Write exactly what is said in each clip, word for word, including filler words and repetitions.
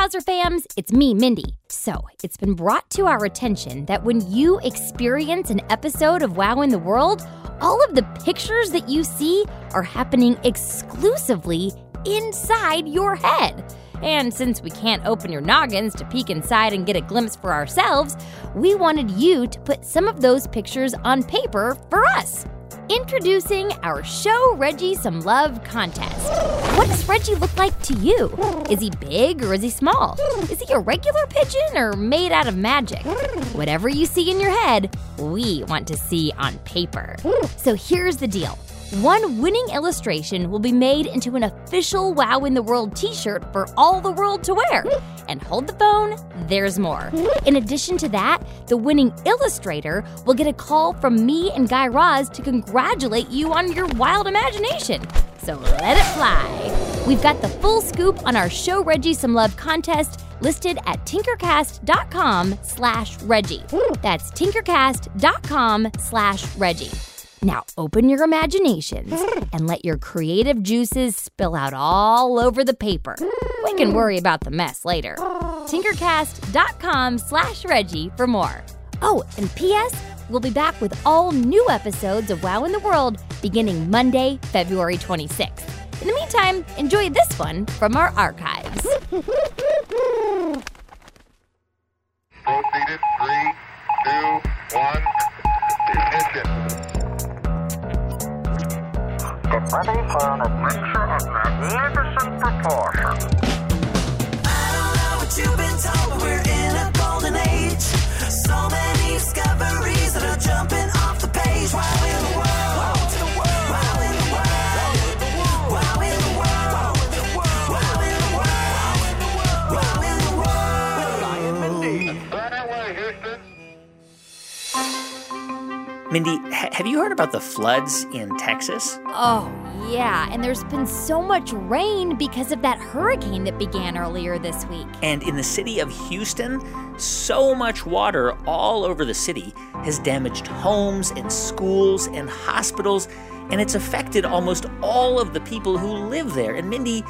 Wowzer fams, it's me, Mindy. So, it's been brought to our attention that when you experience an episode of Wow in the World, all of the pictures that you see are happening exclusively inside your head. And since we can't open your noggins to peek inside and get a glimpse for ourselves, we wanted you to put some of those pictures on paper for us. Introducing our Show Reggie Some Love contest. What does Reggie look like to you? Is he big or is he small? Is he a regular pigeon or made out of magic? Whatever you see in your head, we want to see on paper. So here's the deal. One winning illustration will be made into an official Wow in the World t-shirt for all the world to wear. And hold the phone, there's more. In addition to that, the winning illustrator will get a call from me and Guy Raz to congratulate you on your wild imagination. So let it fly. We've got the full scoop on our Show Reggie Some Love contest listed at tinkercast.com slash Reggie. That's tinkercast.com slash Reggie. Now open your imaginations and let your creative juices spill out all over the paper. We can worry about the mess later. Tinkercast.com slash Reggie for more. Oh, and P S, we'll be back with all new episodes of Wow in the World beginning Monday, February twenty-sixth. In the meantime, enjoy this one from our archives. Both needed. Three, two, one. Ignition. Get ready for an adventure of magnificent proportion. I don't know what you've been told, we're in a golden age. So many discoveries that are jumping off the page. Wow in the world, wow in the world, wow in the world, wow in the world, wow in the world, wow in the world. Turn away, Houston. Mindy, ha- have you heard about the floods in Texas? Oh, yeah, and there's been so much rain because of that hurricane that began earlier this week. And in the city of Houston, so much water all over the city has damaged homes and schools and hospitals, and it's affected almost all of the people who live there. And, Mindy,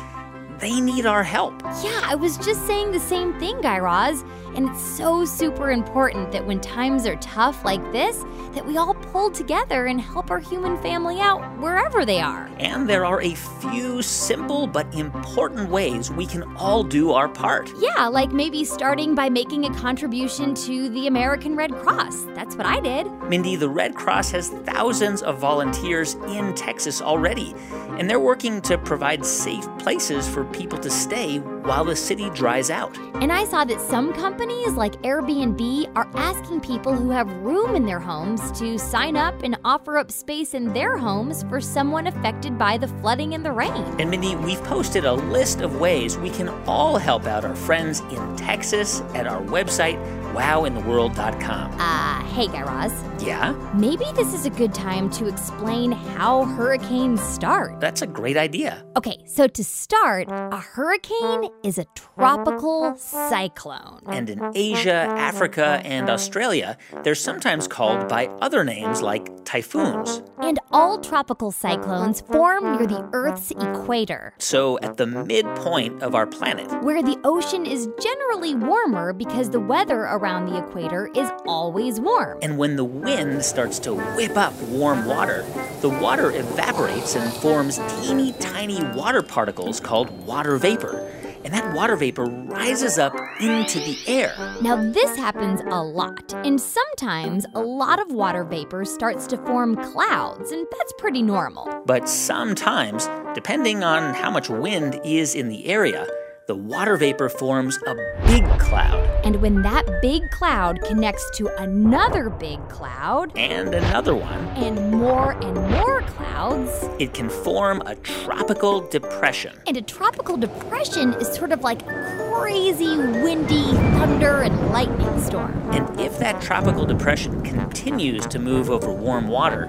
they need our help. Yeah, I was just saying the same thing, Guy Raz. And it's so super important that when times are tough like this, that we all pull together and help our human family out wherever they are. And there are a few simple but important ways we can all do our part. Yeah, like maybe starting by making a contribution to the American Red Cross. That's what I did. Mindy, the Red Cross has thousands of volunteers in Texas already, and they're working to provide safe places for people to stay while the city dries out. And I saw that some companies like Airbnb are asking people who have room in their homes to sign up and offer up space in their homes for someone affected by the flooding and the rain. And, Mindy, we've posted a list of ways we can all help out our friends in Texas at our website, wow in the world dot com. Uh, hey, Guy Raz. Yeah? Maybe this is a good time to explain how hurricanes start. That's a great idea. Okay, so to start, a hurricane is a tropical cyclone. And in Asia, Africa, and Australia, they're sometimes called by other names like typhoons. And all tropical cyclones form near the Earth's equator. So at the midpoint of our planet. Where the ocean is generally warmer because the weather around the equator is always warm. And when the wind starts to whip up warm water, the water evaporates and forms teeny tiny water particles called water vapor. And that water vapor rises up into the air. Now, this happens a lot. And sometimes a lot of water vapor starts to form clouds, and that's pretty normal. But sometimes, depending on how much wind is in the area, the water vapor forms a big cloud. And when that big cloud connects to another big cloud... And another one. And more and more clouds... It can form a tropical depression. And a tropical depression is sort of like crazy, windy thunder and lightning storm. And if that tropical depression continues to move over warm water,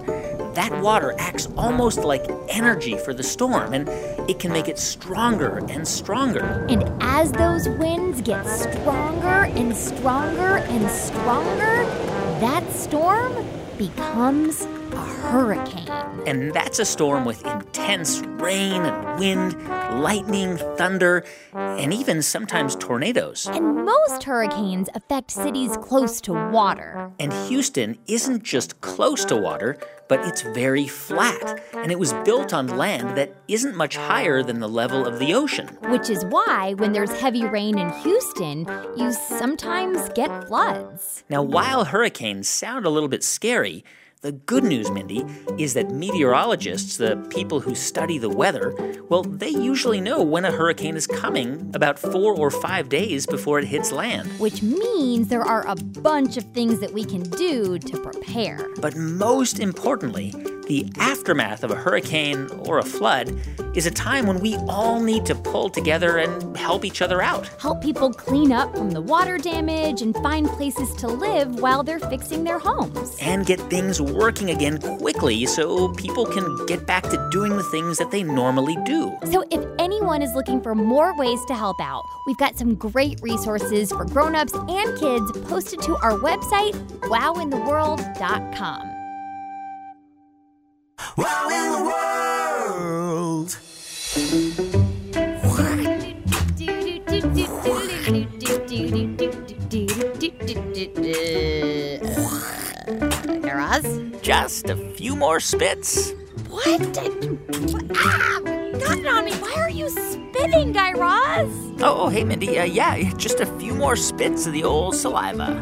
that water acts almost like energy for the storm, and it can make it stronger and stronger. And as those winds get stronger and stronger and stronger, that storm becomes a hurricane. And that's a storm with intense rain and wind, lightning, thunder, and even sometimes tornadoes. And most hurricanes affect cities close to water. And Houston isn't just close to water, but it's very flat, and it was built on land that isn't much higher than the level of the ocean. Which is why, when there's heavy rain in Houston, you sometimes get floods. Now, while hurricanes sound a little bit scary, the good news, Mindy, is that meteorologists, the people who study the weather, well, they usually know when a hurricane is coming about four or five days before it hits land. Which means there are a bunch of things that we can do to prepare. But most importantly, the aftermath of a hurricane or a flood is a time when we all need to pull together and help each other out. Help people clean up from the water damage and find places to live while they're fixing their homes. And get things working again quickly so people can get back to doing the things that they normally do. So if anyone is looking for more ways to help out, we've got some great resources for grown-ups and kids posted to our website, wow in the world dot com. Wow in the world. Guy Raz? Just a few more spits. What? Ah! Got it on me. Why are you spitting, Guy Raz? Oh, oh, hey, Mindy. Uh, yeah, just a few more spits of the old saliva.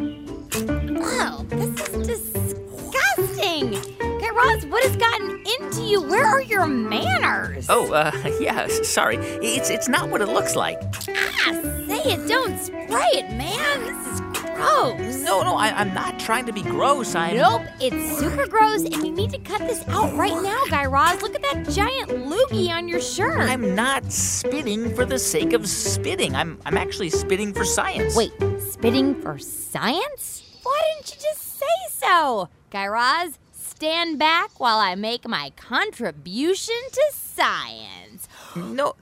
Oh, this is disgusting. Guy Raz, what has gotten into you? Where are your manners? Oh, uh, yeah, sorry. It's it's not what it looks like. Ah, say it, don't spray it, man. This is gross. No, no, I, I'm not trying to be gross. I'm... Nope, it's super gross, and you need to cut this out right now, Guy Raz. Look at that giant loogie on your shirt. I'm not spitting for the sake of spitting. I'm I'm actually spitting for science. Wait, spitting for science? Why didn't you just say so, Guy Raz? Stand back while I make my contribution to science. No.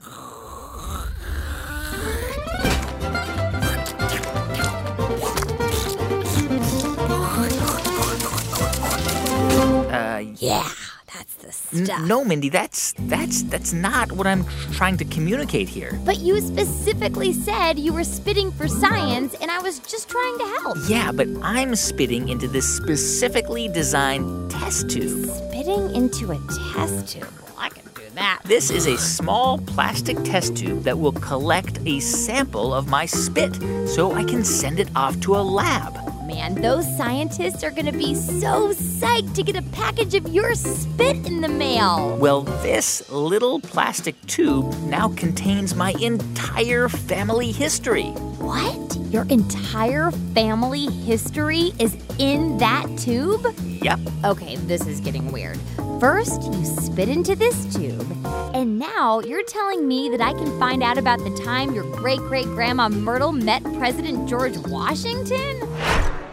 Uh, yeah, that's the stuff. N- no, Mindy, that's that's that's not what I'm tr- trying to communicate here. But you specifically said you were spitting for science, and I was just trying to help. Yeah, but I'm spitting into this specifically designed test tube. Spitting into a test tube? Well, I can do that. This is a small plastic test tube that will collect a sample of my spit, so I can send it off to a lab. Man, those scientists are going to be so psyched to get a package of your spit in the mail. Well, this little plastic tube now contains my entire family history. What? Your entire family history is in that tube? Yep. Okay, this is getting weird. First, you spit into this tube, and now you're telling me that I can find out about the time your great-great-grandma Myrtle met President George Washington?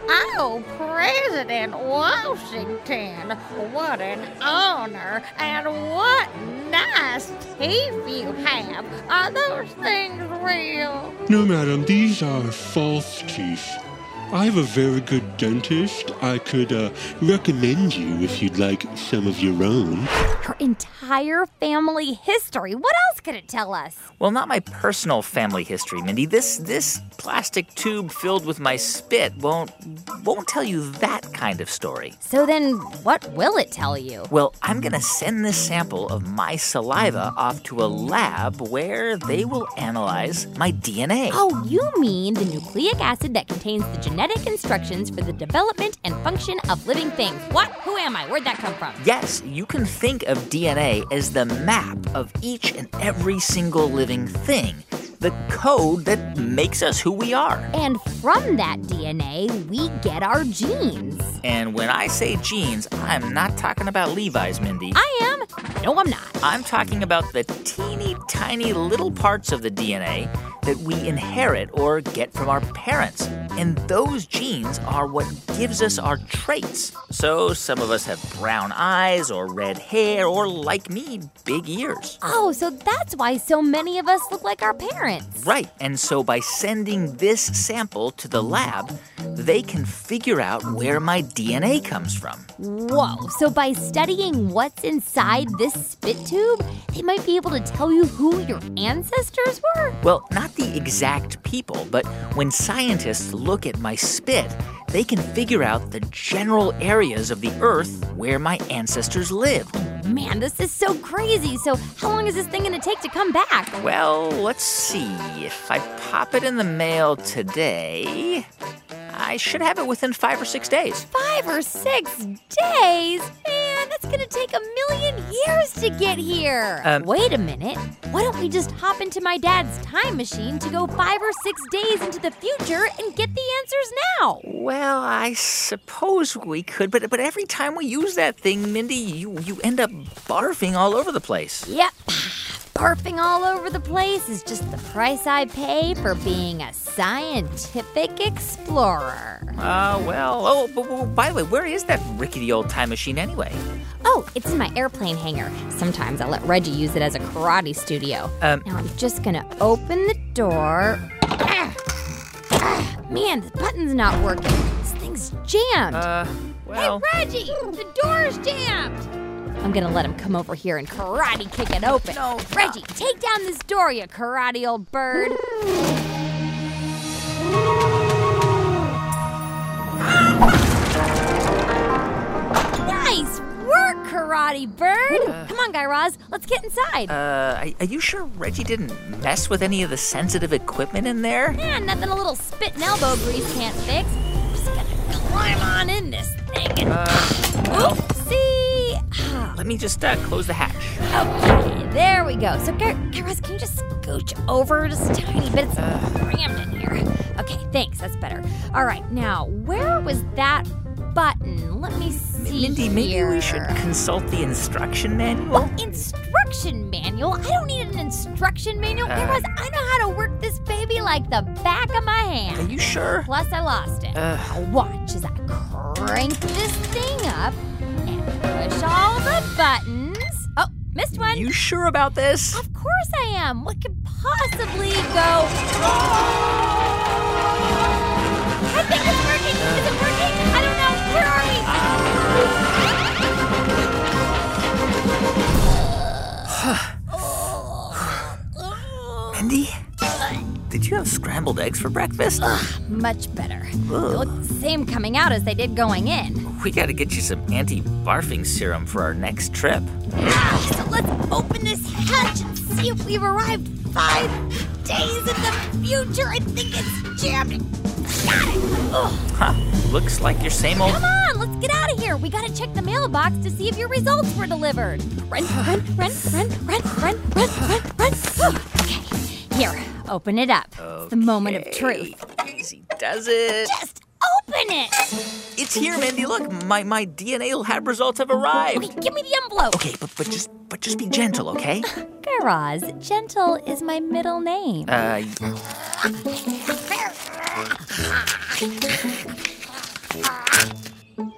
Oh, President Washington, what an honor, and what nice teeth you have. Are those things real? No, madam, these are false teeth. I have a very good dentist. I could uh, recommend you if you'd like some of your own. Her entire family history. What else could it tell us? Well, not my personal family history, Mindy. This this plastic tube filled with my spit won't won't tell you that kind of story. So then what will it tell you? Well, I'm going to send this sample of my saliva off to a lab where they will analyze my D N A. Oh, you mean the nucleic acid that contains the genetic Genetic instructions for the development and function of living things. What? Who am I? Where'd that come from? Yes, you can think of D N A as the map of each and every single living thing, the code that makes us who we are. And from that D N A, we get our genes. And when I say genes, I'm not talking about Levi's, Mindy. I am. No, I'm not. I'm talking about the teeny tiny little parts of the D N A that we inherit or get from our parents. And those genes are what gives us our traits. So some of us have brown eyes or red hair or, like me, big ears. Oh, so that's why so many of us look like our parents. Right. And so by sending this sample to the lab, they can figure out where my D N A comes from. Whoa, so by studying what's inside this spit tube, they might be able to tell you who your ancestors were? Well, not the exact people, but when scientists look at my spit, they can figure out the general areas of the Earth where my ancestors lived. Man, this is so crazy. So how long is this thing going to take to come back? Well, let's see. If I pop it in the mail today, I should have it within five or six days. Five or six days? Man, that's going to take a million years to get here. Um, Wait a minute. Why don't we just hop into my dad's time machine to go five or six days into the future and get the answers now? Well, I suppose we could, but but every time we use that thing, Mindy, you, you end up barfing all over the place. Yep. Barfing all over the place is just the price I pay for being a scientific explorer. Uh, well, oh, but, but, by the way, where is that rickety old time machine anyway? Oh, it's in my airplane hangar. Sometimes I let Reggie use it as a karate studio. Um, now I'm just going to open the door. Ah! Ah! Man, the button's not working. This thing's jammed. Uh, well... Hey, Reggie, the door's jammed. I'm going to let him come over here and karate kick it open. No, Reggie, take down this door, you karate old bird. Nice work, karate bird. Uh, come on, Guy Raz, let's get inside. Uh, are you sure Reggie didn't mess with any of the sensitive equipment in there? Yeah, nothing a little spit and elbow grease can't fix. I'm just going to climb on in this thing and... Uh, oopsie. Let me just uh, close the hatch. Okay, there we go. So, Guy Raz, can you just scooch over just a tiny bit? It's uh, crammed in here. Okay, thanks. That's better. All right, now, where was that button? Let me see Mindy, here. Maybe we should consult the instruction manual. What instruction manual? I don't need an instruction manual. Uh, Guy Raz, I know how to work this baby like the back of my hand. Are you sure? Plus, I lost it. Uh, now watch as I crank this thing up. Push all the buttons. Oh, missed one. You sure about this? Of course I am. What could possibly go? I think it's working. Is it working? I don't know. Where are we? Mindy, did you have scrambled eggs for breakfast? Ugh, much better. They look the same coming out as they did going in. We gotta get you some anti-barfing serum for our next trip. Ah, so let's open this hatch and see if we've arrived five days in the future. I think it's jammed. Got it. Ugh. Huh. Looks like your same old... Come on, let's get out of here. We gotta check the mailbox to see if your results were delivered. Run, run, run, run, run, run, run, run, run. Okay, here, open it up. Okay. It's the moment of truth. Easy does it. Just open it! It's here, Mindy. Look, my, my D N A lab results have arrived. Okay, give me the envelope. Okay, but but just but just be gentle, okay? Guy Raz, gentle is my middle name. Uh.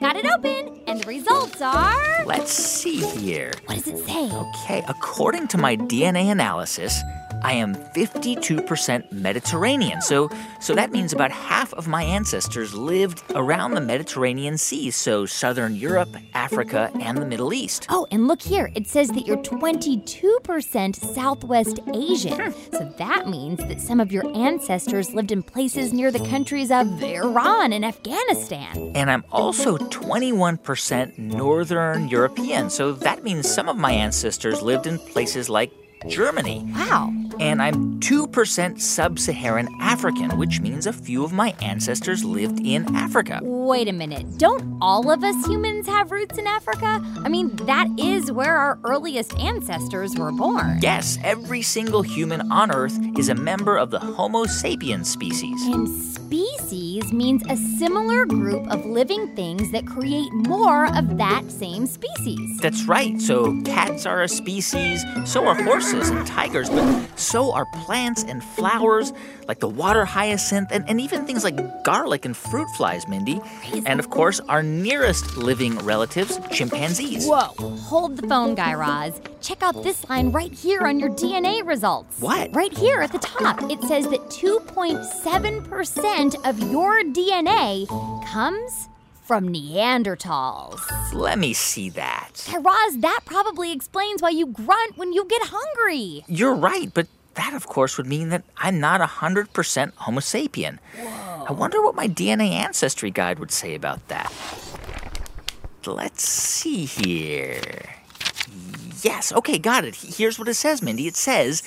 Got it open, and the results are... Let's see here. What does it say? Okay, according to my D N A analysis, I am fifty-two percent Mediterranean, so so that means about half of my ancestors lived around the Mediterranean Sea, so Southern Europe, Africa, and the Middle East. Oh, and look here. It says that you're twenty-two percent Southwest Asian, sure. So that means that some of your ancestors lived in places near the countries of Iran and Afghanistan. And I'm also twenty-one percent Northern European, so that means some of my ancestors lived in places like Germany. Wow. And I'm two percent sub-Saharan African, which means a few of my ancestors lived in Africa. Wait a minute. Don't all of us humans have roots in Africa? I mean, that is where our earliest ancestors were born. Yes, every single human on Earth is a member of the Homo sapiens species. And species means a similar group of living things that create more of that same species. That's right. So cats are a species, so are horses and tigers, but so are plants and flowers, like the water hyacinth, and, and even things like garlic and fruit flies, Mindy. And, of course, our nearest living relatives, chimpanzees. Whoa. Hold the phone, Guy Raz. Check out this line right here on your D N A results. What? Right here at the top. It says that two point seven percent of your D N A comes from Neanderthals. Let me see that. Guy Raz, that probably explains why you grunt when you get hungry. You're right, but that, of course, would mean that I'm not one hundred percent Homo sapien. Whoa. I wonder what my D N A ancestry guide would say about that. Let's see here. Yes, okay, got it. Here's what it says, Mindy. It says,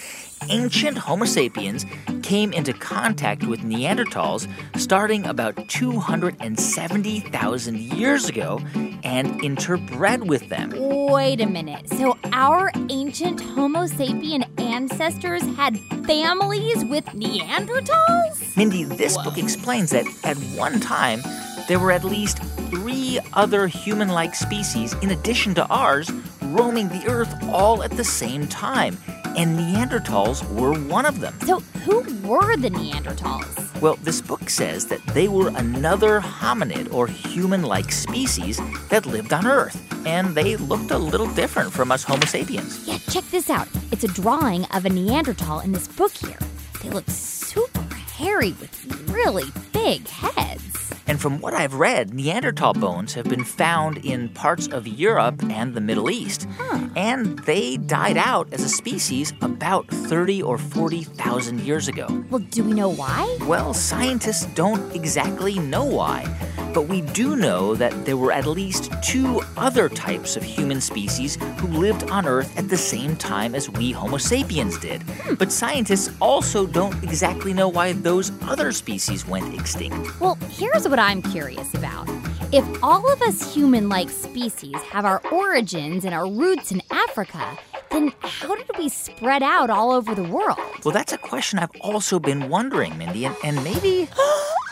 ancient Homo sapiens came into contact with Neanderthals starting about two hundred seventy thousand years ago and interbred with them. Wait a minute. So our ancient Homo sapien ancestors had families with Neanderthals? Mindy, this Whoa. book explains that at one time, there were at least three other human-like species, in addition to ours, roaming the Earth all at the same time. And Neanderthals were one of them. So who were the Neanderthals? Well, this book says that they were another hominid or human-like species that lived on Earth. And they looked a little different from us Homo sapiens. Yeah, check this out. It's a drawing of a Neanderthal in this book here. They look super hairy with really big heads. And from what I've read, Neanderthal bones have been found in parts of Europe and the Middle East. Huh. And they died out as a species about thirty or forty thousand years ago. Well, do we know why? Well, scientists don't exactly know why. But we do know that there were at least two other types of human species who lived on Earth at the same time as we Homo sapiens did. Hmm. But scientists also don't exactly know why those other species went extinct. Well, here's what I'm curious about. If all of us human-like species have our origins and our roots in Africa, then how did we spread out all over the world? Well, that's a question I've also been wondering, Mindy, and, and maybe...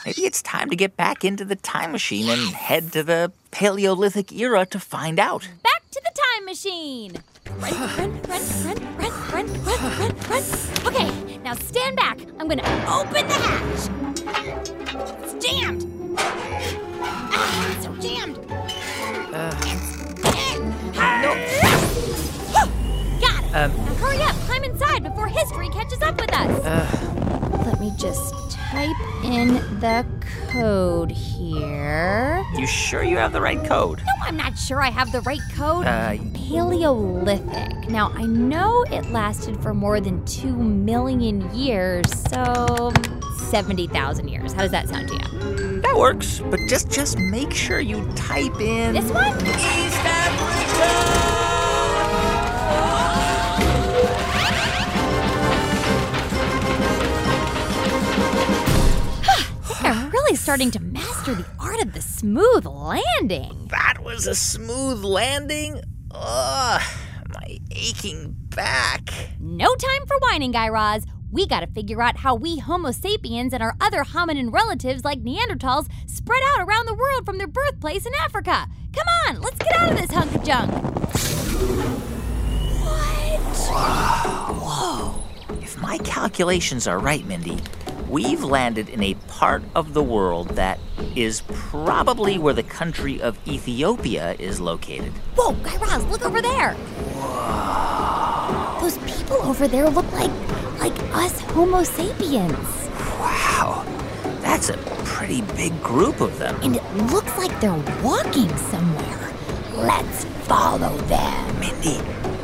Maybe it's time to get back into the time machine and head to the Paleolithic era to find out. Back to the time machine. Run, run, run, run, run, run, run, run, run. Okay, now stand back. I'm going to open the hatch. It's jammed. Ah, it's so jammed. Uh, it's... No. Got it. Um, now hurry up. Climb inside before history catches up with us. Uh, Let me just... type in the code here. You sure you have the right code? No, I'm not sure I have the right code. Uh, Paleolithic. Now, I know it lasted for more than two million years, so seventy thousand years. How does that sound to you? That works, but just just make sure you type in... This one? East Africa! Starting to master the art of the smooth landing. That was a smooth landing? Ugh, my aching back. No time for whining, Guy Raz. We gotta figure out how we Homo sapiens and our other hominin relatives like Neanderthals spread out around the world from their birthplace in Africa. Come on, let's get out of this hunk of junk. What? Wow. Whoa. If my calculations are right, Mindy, we've landed in a part of the world that is probably where the country of Ethiopia is located. Whoa, Guy Raz, look over there. Whoa. Those people over there look like, like us Homo sapiens. Wow, that's a pretty big group of them. And it looks like they're walking somewhere. Let's follow them. Mindy,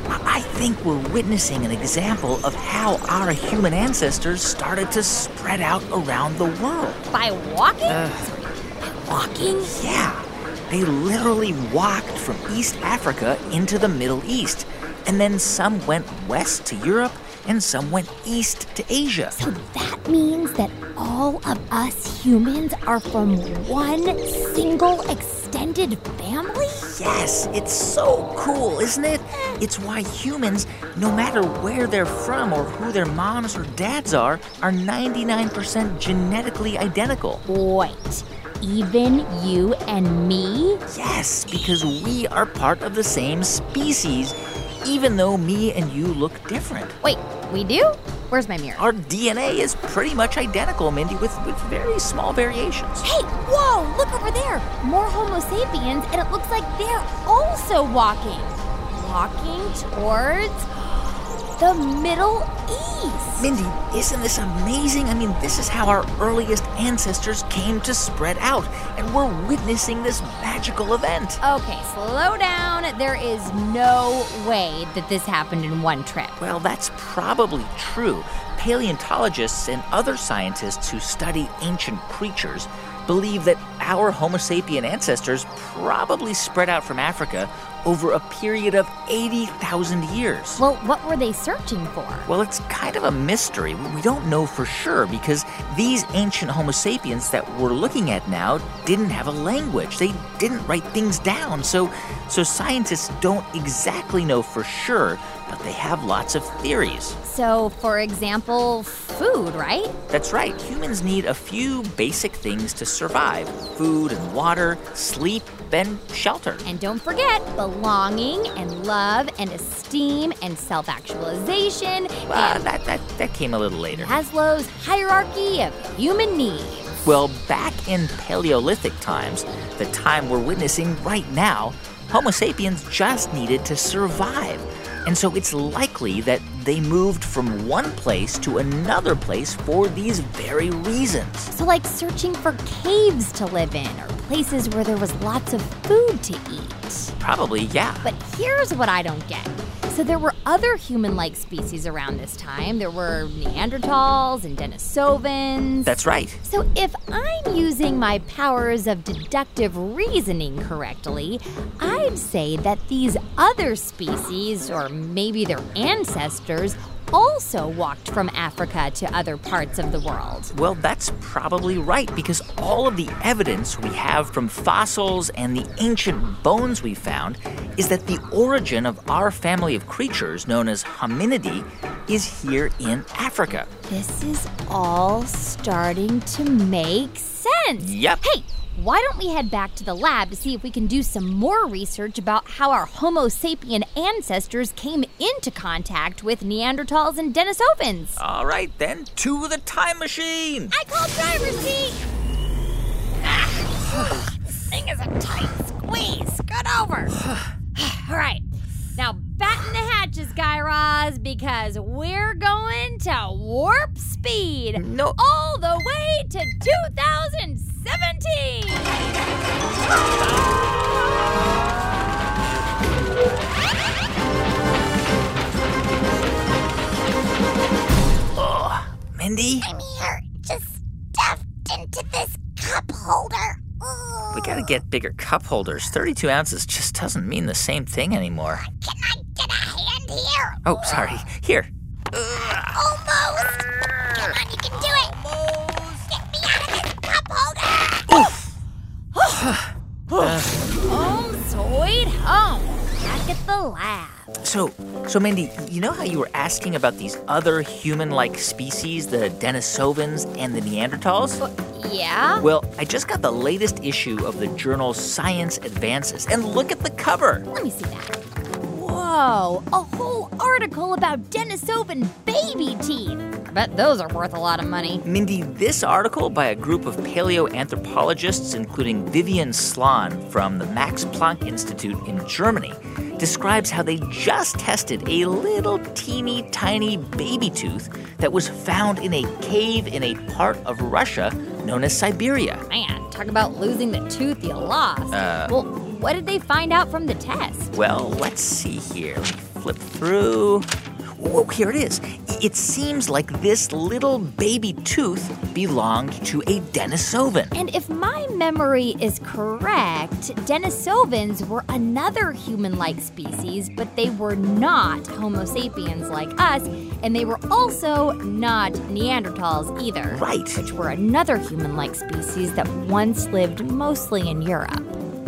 I think we're witnessing an example of how our human ancestors started to spread out around the world. By walking? Uh, Sorry, by walking? Yeah. They literally walked from East Africa into the Middle East. And then some went west to Europe and some went east to Asia. So that means that all of us humans are from one single extended family? Yes, it's so cool, isn't it? It's why humans, no matter where they're from or who their moms or dads are, are ninety-nine percent genetically identical. Wait, even you and me? Yes, because we are part of the same species, even though me and you look different. Wait, We do? Where's my mirror? Our D N A is pretty much identical, Mindy, with, with very small variations. Hey, whoa, look over there. More Homo sapiens, and it looks like they're also walking. Walking towards the Middle East. Mindy, isn't this amazing? I mean, this is how our earliest ancestors came to spread out, and we're witnessing this magical event. Okay, slow down. There is no way that this happened in one trip. Well, that's probably true. Paleontologists and other scientists who study ancient creatures believe that our Homo sapien ancestors probably spread out from Africa over a period of eighty thousand years. Well, what were they searching for? Well, it's kind of a mystery. We don't know for sure because these ancient Homo sapiens that we're looking at now didn't have a language. They didn't write things down. So, so scientists don't exactly know for sure, but they have lots of theories. So, for example, food, right? That's right. Humans need a few basic things to survive. Food and water, sleep and shelter. And don't forget, belonging and love and esteem and self-actualization. Well, and that, that, that came a little later. Maslow's hierarchy of human needs. Well, back in Paleolithic times, the time we're witnessing right now, Homo sapiens just needed to survive. And so it's likely that they moved from one place to another place for these very reasons. So like searching for caves to live in or places where there was lots of food to eat. Probably, yeah. But here's what I don't get. So there were other human-like species around this time. There were Neanderthals and Denisovans. That's right. So if I'm using my powers of deductive reasoning correctly, I'd say that these other species, or maybe their ancestors, also walked from Africa to other parts of the world. Well, that's probably right, because all of the evidence we have from fossils and the ancient bones we found is that the origin of our family of creatures, known as hominidae, is here in Africa. This is all starting to make sense. Yep. Hey, why don't we head back to the lab to see if we can do some more research about how our Homo sapien ancestors came into contact with Neanderthals and Denisovans? All right, then, to the time machine. I call driver's seat. Ah, this thing is a tight squeeze. Scoot over. All right, now batten the hatches, Guy Raz, because we're going to warp speed. No. All the way to two thousand six. seventeen! Oh, Mindy? I'm here, just stuffed into this cup holder. Ooh. We gotta get bigger cup holders. thirty-two ounces just doesn't mean the same thing anymore. Can I get a hand here? Oh, sorry. Here. Almost! Come on, you can do it! Almost! Get me out of this cup holder! Uh, home sweet home, back at the lab. So, so Mindy, you know how you were asking about these other human-like species, the Denisovans and the Neanderthals? Well, yeah? Well, I just got the latest issue of the journal Science Advances, and look at the cover. Let me see that. Whoa, a whole article about Denisovan baby teeth. Bet those are worth a lot of money. Mindy, this article by a group of paleoanthropologists, including Vivian Slon from the Max Planck Institute in Germany, describes how they just tested a little teeny tiny baby tooth that was found in a cave in a part of Russia known as Siberia. Man, talk about losing the tooth you lost. Uh, well, what did they find out from the test? Well, let's see here. Let me flip through. Oh, here it is. It seems like this little baby tooth belonged to a Denisovan. And if my memory is correct, Denisovans were another human-like species, but they were not Homo sapiens like us, and they were also not Neanderthals either. Right. Which were another human-like species that once lived mostly in Europe.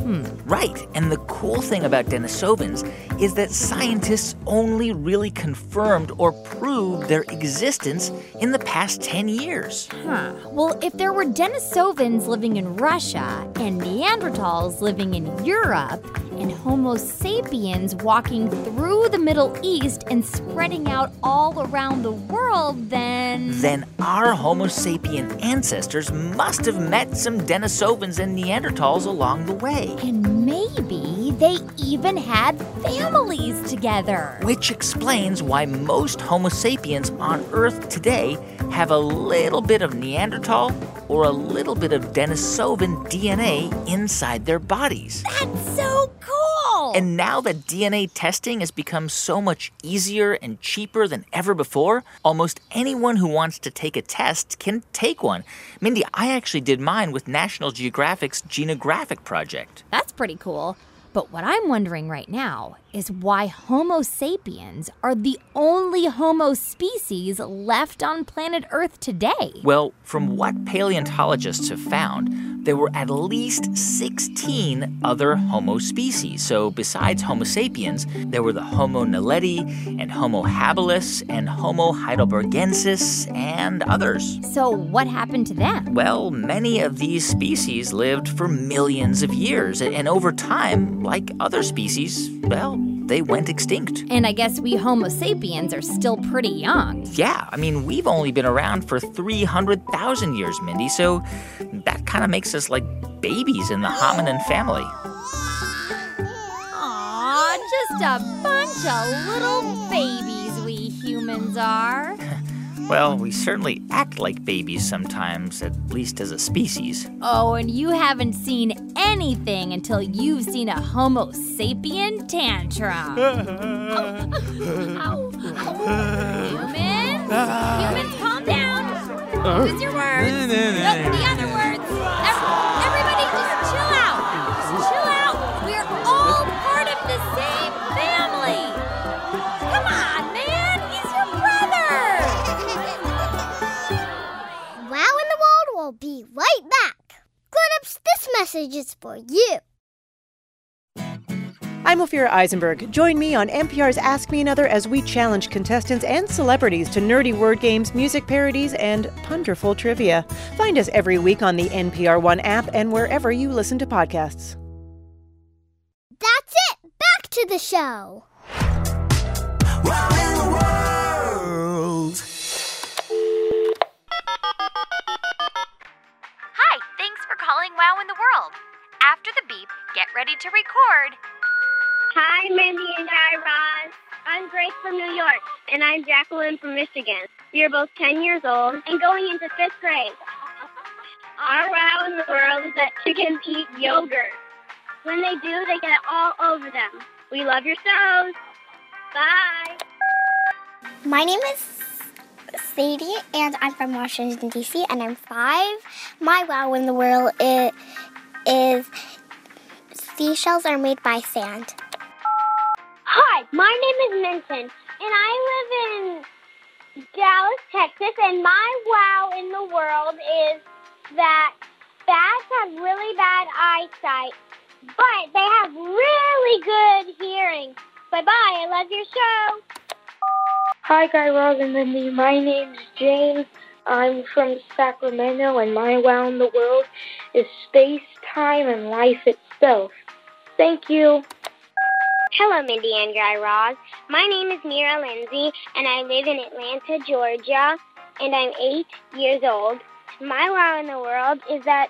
Hmm. Right. And the cool thing about Denisovans is that scientists only really confirmed or proved their existence in the past ten years. Huh. Well, if there were Denisovans living in Russia and Neanderthals living in Europe and Homo sapiens walking through the Middle East and spreading out all around the world, then... Then our Homo sapien ancestors must have met some Denisovans and Neanderthals along the way. And maybe they even had families together. Which explains why most Homo sapiens on Earth today have a little bit of Neanderthal or a little bit of Denisovan D N A inside their bodies. That's so cool! And now that D N A testing has become so much easier and cheaper than ever before, almost anyone who wants to take a test can take one. Mindy, I actually did mine with National Geographic's Genographic Project. That's pretty cool. But what I'm wondering right now is why Homo sapiens are the only Homo species left on planet Earth today. Well, from what paleontologists have found, there were at least sixteen other Homo species. So besides Homo sapiens, there were the Homo naledi and Homo habilis and Homo heidelbergensis and others. So what happened to them? Well, many of these species lived for millions of years. And over time, like other species, well, they went extinct. And I guess we Homo sapiens are still pretty young. Yeah, I mean, we've only been around for three hundred thousand years, Mindy, so that kind of makes us like babies in the hominin family. Aw, just a bunch of little babies we humans are. Well, we certainly act like babies sometimes, at least as a species. Oh, and you haven't seen anything until you've seen a Homo sapien tantrum. Ow. Ow. Humans? Humans, calm down. Use your words. No, the other words. Everybody just chill out. Just chill out. We are all part of the same family. Come on, man. He's your brother. Wow in the World will be right back. Grown-ups, this message is for you. I'm Ophira Eisenberg. Join me on N P R's Ask Me Another as we challenge contestants and celebrities to nerdy word games, music parodies, and punderful trivia. Find us every week on the N P R One app and wherever you listen to podcasts. That's it. Back to the show. Wow in the World. Hi, thanks for calling Wow in the World. After the beep, get ready to record. Hi, Mindy and Guy Raz. I'm Grace from New York, and I'm Jacqueline from Michigan. We are both ten years old and going into fifth grade. Our wow in the world is that chickens eat yogurt. When they do, they get it all over them. We love your shows. Bye. My name is Sadie, and I'm from Washington, D C, and I'm five. My wow in the world is, is seashells are made by sand. Hi, my name is Minton, and I live in Dallas, Texas, and my wow in the world is that bats have really bad eyesight, but they have really good hearing. Bye-bye, I love your show. Hi, Guy Raz and Mindy. My name's James. I'm from Sacramento, and my wow in the world is space, time, and life itself. Thank you. Hello, Mindy and Guy Raz. My name is Mira Lindsay, and I live in Atlanta, Georgia, and I'm eight years old. My wow in the world is that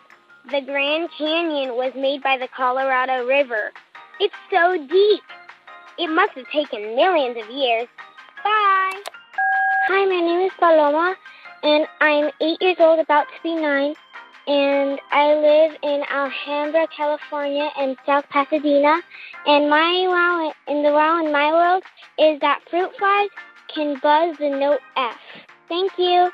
the Grand Canyon was made by the Colorado River. It's so deep. It must have taken millions of years. Bye. Hi, my name is Paloma, and I'm eight years old, about to be nine. And I live in Alhambra, California, and South Pasadena. And my wow in the wow in my world is that fruit flies can buzz the note F. Thank you.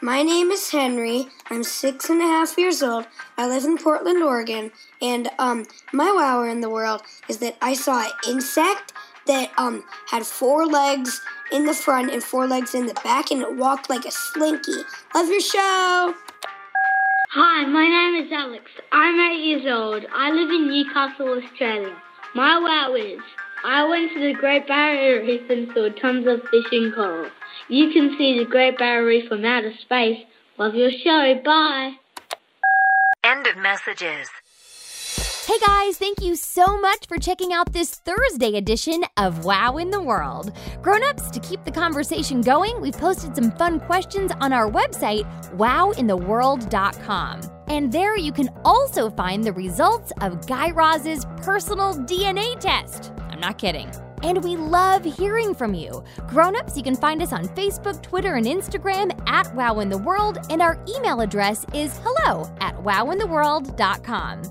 My name is Henry. I'm six and a half years old. I live in Portland, Oregon. And um, my wow in the world is that I saw an insect that um had four legs in the front and four legs in the back, and it walked like a slinky. Love your show. Hi, my name is Alex. I'm eight years old. I live in Newcastle, Australia. My wow is, I went to the Great Barrier Reef and saw tons of fish and coral. You can see the Great Barrier Reef from outer space. Love your show. Bye. End of messages. Hey guys, thank you so much for checking out this Thursday edition of Wow in the World. Grown-ups, to keep the conversation going, we've posted some fun questions on our website, wow in the world dot com. And there you can also find the results of Guy Raz's personal D N A test. I'm not kidding. And we love hearing from you. Grown-ups, you can find us on Facebook, Twitter, and Instagram at Wow in the World, and our email address is hello at wow in the world dot com.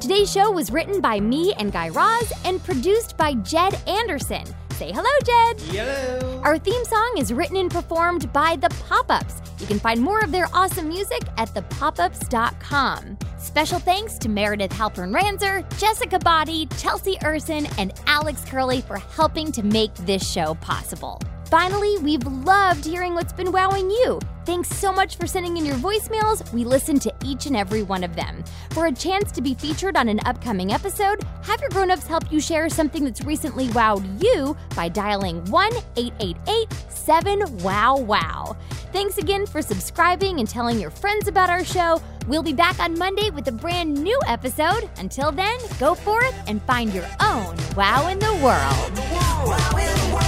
Today's show was written by me and Guy Raz and produced by Jed Anderson. Say hello, Jed. Hello. Our theme song is written and performed by The Pop-Ups. You can find more of their awesome music at the pop ups dot com. Special thanks to Meredith Halpern-Ranzer, Jessica Boddy, Chelsea Urson, and Alex Curley for helping to make this show possible. Finally, we've loved hearing what's been wowing you. Thanks so much for sending in your voicemails. We listen to each and every one of them. For a chance to be featured on an upcoming episode, have your grown-ups help you share something that's recently wowed you by dialing one eight eight eight seven wow wow. Thanks again for subscribing and telling your friends about our show. We'll be back on Monday with a brand new episode. Until then, go forth and find your own wow in the world. Wow in the world.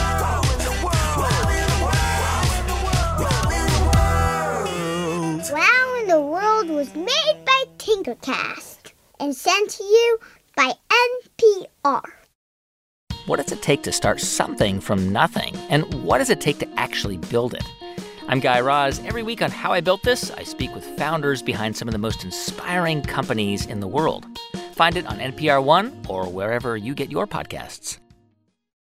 Wow in the World was made by Tinkercast and sent to you by N P R. What does it take to start something from nothing? And what does it take to actually build it? I'm Guy Raz. Every week on How I Built This, I speak with founders behind some of the most inspiring companies in the world. Find it on N P R One or wherever you get your podcasts.